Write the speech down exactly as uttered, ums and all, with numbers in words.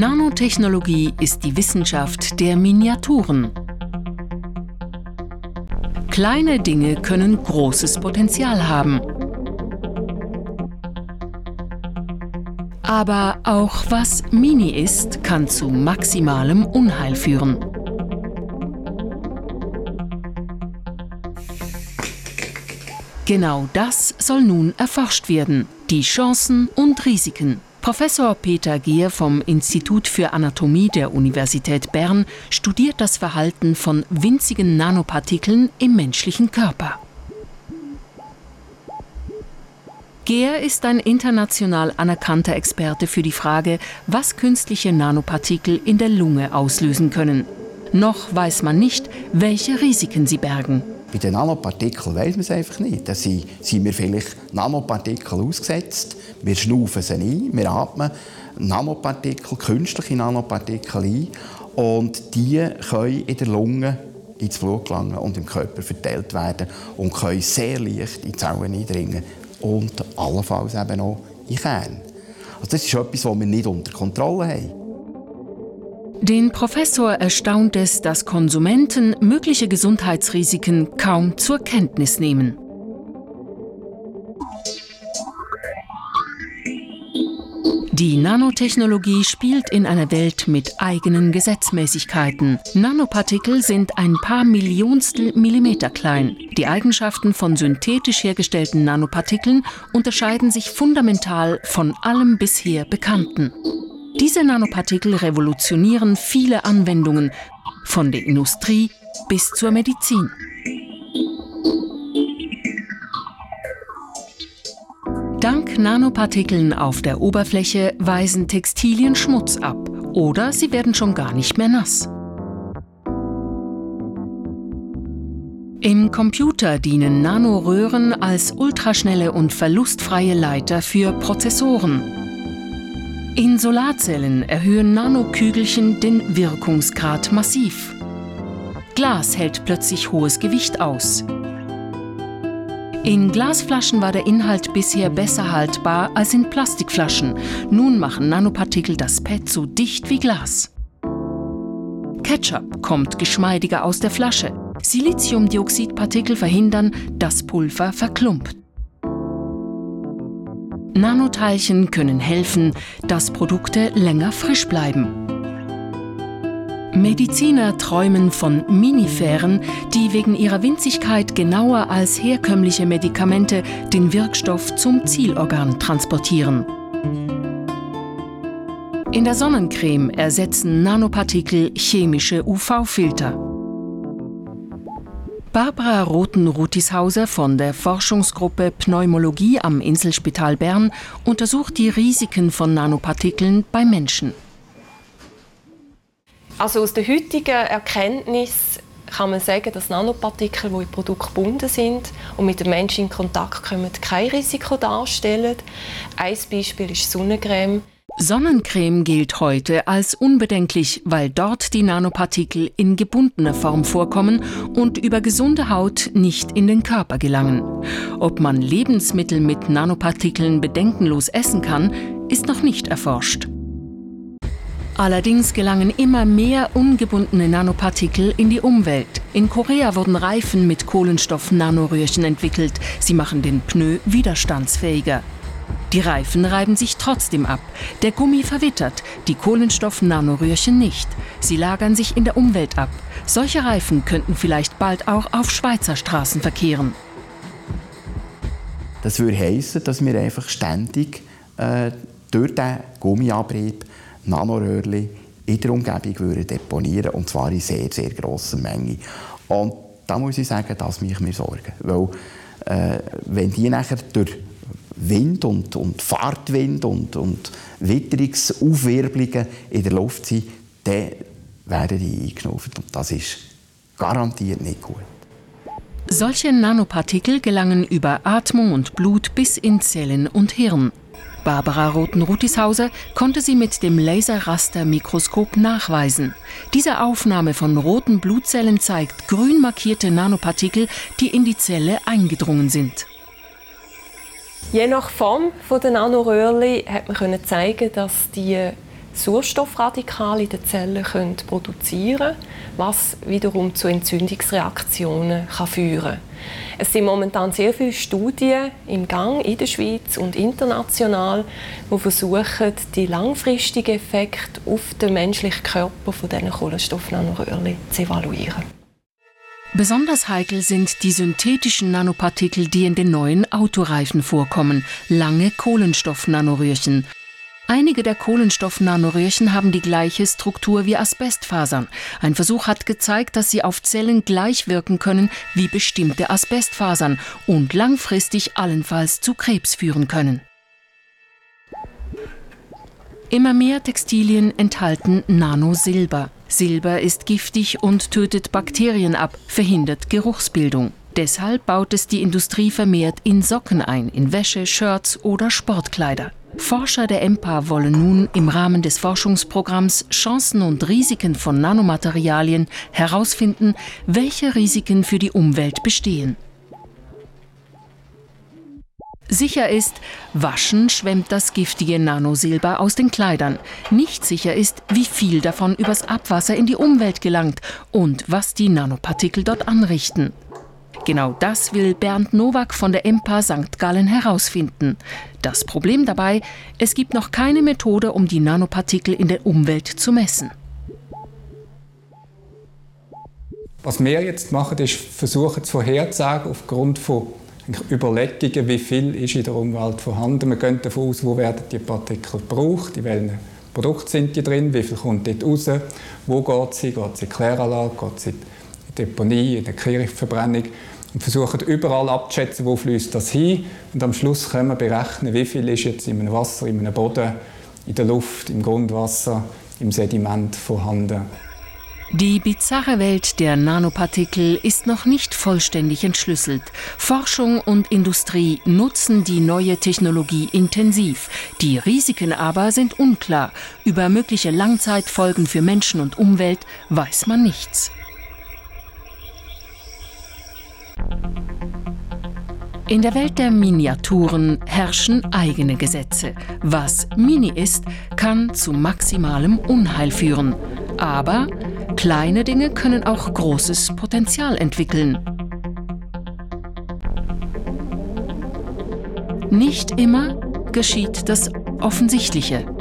Nanotechnologie ist die Wissenschaft der Miniaturen. Kleine Dinge können großes Potenzial haben. Aber auch was mini ist, kann zu maximalem Unheil führen. Genau das soll nun erforscht werden. Die Chancen und Risiken. Professor Peter Gehr vom Institut für Anatomie der Universität Bern studiert das Verhalten von winzigen Nanopartikeln im menschlichen Körper. Gehr ist ein international anerkannter Experte für die Frage, was künstliche Nanopartikel in der Lunge auslösen können. Noch weiß man nicht, welche Risiken sie bergen. Bei den Nanopartikeln weiß man es einfach nicht. Da sind wir vielleicht Nanopartikel ausgesetzt, wir schnaufen sie ein, wir atmen Nanopartikel, künstliche Nanopartikel ein und die können in der Lunge ins Blut gelangen und im Körper verteilt werden und können sehr leicht in die Zellen eindringen und allenfalls eben auch in den Kern. Also das ist etwas, was wir nicht unter Kontrolle haben. Den Professor erstaunt es, dass Konsumenten mögliche Gesundheitsrisiken kaum zur Kenntnis nehmen. Die Nanotechnologie spielt in einer Welt mit eigenen Gesetzmäßigkeiten. Nanopartikel sind ein paar Millionstel Millimeter klein. Die Eigenschaften von synthetisch hergestellten Nanopartikeln unterscheiden sich fundamental von allem bisher Bekannten. Diese Nanopartikel revolutionieren viele Anwendungen, von der Industrie bis zur Medizin. Dank Nanopartikeln auf der Oberfläche weisen Textilien Schmutz ab oder sie werden schon gar nicht mehr nass. Im Computer dienen Nanoröhren als ultraschnelle und verlustfreie Leiter für Prozessoren. In Solarzellen erhöhen Nanokügelchen den Wirkungsgrad massiv. Glas hält plötzlich hohes Gewicht aus. In Glasflaschen war der Inhalt bisher besser haltbar als in Plastikflaschen. Nun machen Nanopartikel das P E T so dicht wie Glas. Ketchup kommt geschmeidiger aus der Flasche. Siliziumdioxidpartikel verhindern, dass Pulver verklumpt. Nanoteilchen können helfen, dass Produkte länger frisch bleiben. Mediziner träumen von Minifähren, die wegen ihrer Winzigkeit genauer als herkömmliche Medikamente den Wirkstoff zum Zielorgan transportieren. In der Sonnencreme ersetzen Nanopartikel chemische U V-Filter. Barbara Rothen-Ruthishauser von der Forschungsgruppe Pneumologie am Inselspital Bern untersucht die Risiken von Nanopartikeln bei Menschen. Also aus der heutigen Erkenntnis kann man sagen, dass Nanopartikel, die in Produkten gebunden sind und mit dem Menschen in Kontakt kommen, kein Risiko darstellen. Ein Beispiel ist Sonnencreme. Sonnencreme gilt heute als unbedenklich, weil dort die Nanopartikel in gebundener Form vorkommen und über gesunde Haut nicht in den Körper gelangen. Ob man Lebensmittel mit Nanopartikeln bedenkenlos essen kann, ist noch nicht erforscht. Allerdings gelangen immer mehr ungebundene Nanopartikel in die Umwelt. In Korea wurden Reifen mit Kohlenstoff-Nanoröhrchen entwickelt. Sie machen den Pneu widerstandsfähiger. Die Reifen reiben sich trotzdem ab. Der Gummi verwittert, die Kohlenstoff-Nanoröhrchen nicht. Sie lagern sich in der Umwelt ab. Solche Reifen könnten vielleicht bald auch auf Schweizer Straßen verkehren. Das würde heissen, dass wir einfach ständig äh, durch den Gummiabrieb Nanoröhrchen in der Umgebung würden deponieren, und zwar in sehr, sehr grosser Menge. Und da muss ich sagen, das macht mir Sorgen. Weil äh, wenn die nachher durch Wind und, und Fahrtwind und, und Witterungsaufwirbelungen in der Luft sind, dann werden die eingeschnuffert. Und das ist garantiert nicht gut. Solche Nanopartikel gelangen über Atmung und Blut bis in Zellen und Hirn. Barbara Rothen-Ruthishauser konnte sie mit dem Laserrastermikroskop nachweisen. Diese Aufnahme von roten Blutzellen zeigt grün markierte Nanopartikel, die in die Zelle eingedrungen sind. Je nach Form der Nanoröhrchen hat man zeigen, dass die Sauerstoffradikale in den Zellen können produzieren, was wiederum zu Entzündungsreaktionen kann führen. Es sind momentan sehr viele Studien im Gang in der Schweiz und international, die versuchen, die langfristigen Effekte auf den menschlichen Körper von diesen Kohlenstoffnanoröhrchen zu evaluieren. Besonders heikel sind die synthetischen Nanopartikel, die in den neuen Autoreifen vorkommen, lange Kohlenstoffnanoröhrchen. Einige der Kohlenstoffnanoröhrchen haben die gleiche Struktur wie Asbestfasern. Ein Versuch hat gezeigt, dass sie auf Zellen gleich wirken können wie bestimmte Asbestfasern und langfristig allenfalls zu Krebs führen können. Immer mehr Textilien enthalten Nanosilber. Silber ist giftig und tötet Bakterien ab, verhindert Geruchsbildung. Deshalb baut es die Industrie vermehrt in Socken ein, in Wäsche, Shirts oder Sportkleider. Forscher der E M P A wollen nun im Rahmen des Forschungsprogramms Chancen und Risiken von Nanomaterialien herausfinden, welche Risiken für die Umwelt bestehen. Sicher ist, waschen schwemmt das giftige Nanosilber aus den Kleidern. Nicht sicher ist, wie viel davon übers Abwasser in die Umwelt gelangt und was die Nanopartikel dort anrichten. Genau das will Bernd Novak von der E M P A Sankt Gallen herausfinden. Das Problem dabei, es gibt noch keine Methode, um die Nanopartikel in der Umwelt zu messen. Was wir jetzt machen, ist versuchen zu vorherzusagen, aufgrund von Überlegungen, wie viel ist in der Umwelt vorhanden. Wir gehen davon aus, wo werden die Partikel gebraucht, in welchen Produkten sind die drin, wie viel kommt dort raus, wo geht sie, geht sie in die Kläranlage, geht sie in die Deponie, in die Kirchverbrennung. Und versuchen überall abzuschätzen, wo fließt das hin. Und am Schluss können wir berechnen, wie viel ist jetzt in einem Wasser, in einem Boden, in der Luft, im Grundwasser, im Sediment vorhanden. Die bizarre Welt der Nanopartikel ist noch nicht vollständig entschlüsselt. Forschung und Industrie nutzen die neue Technologie intensiv. Die Risiken aber sind unklar. Über mögliche Langzeitfolgen für Menschen und Umwelt weiß man nichts. In der Welt der Miniaturen herrschen eigene Gesetze. Was mini ist, kann zu maximalem Unheil führen. Aber kleine Dinge können auch großes Potenzial entwickeln. Nicht immer geschieht das Offensichtliche.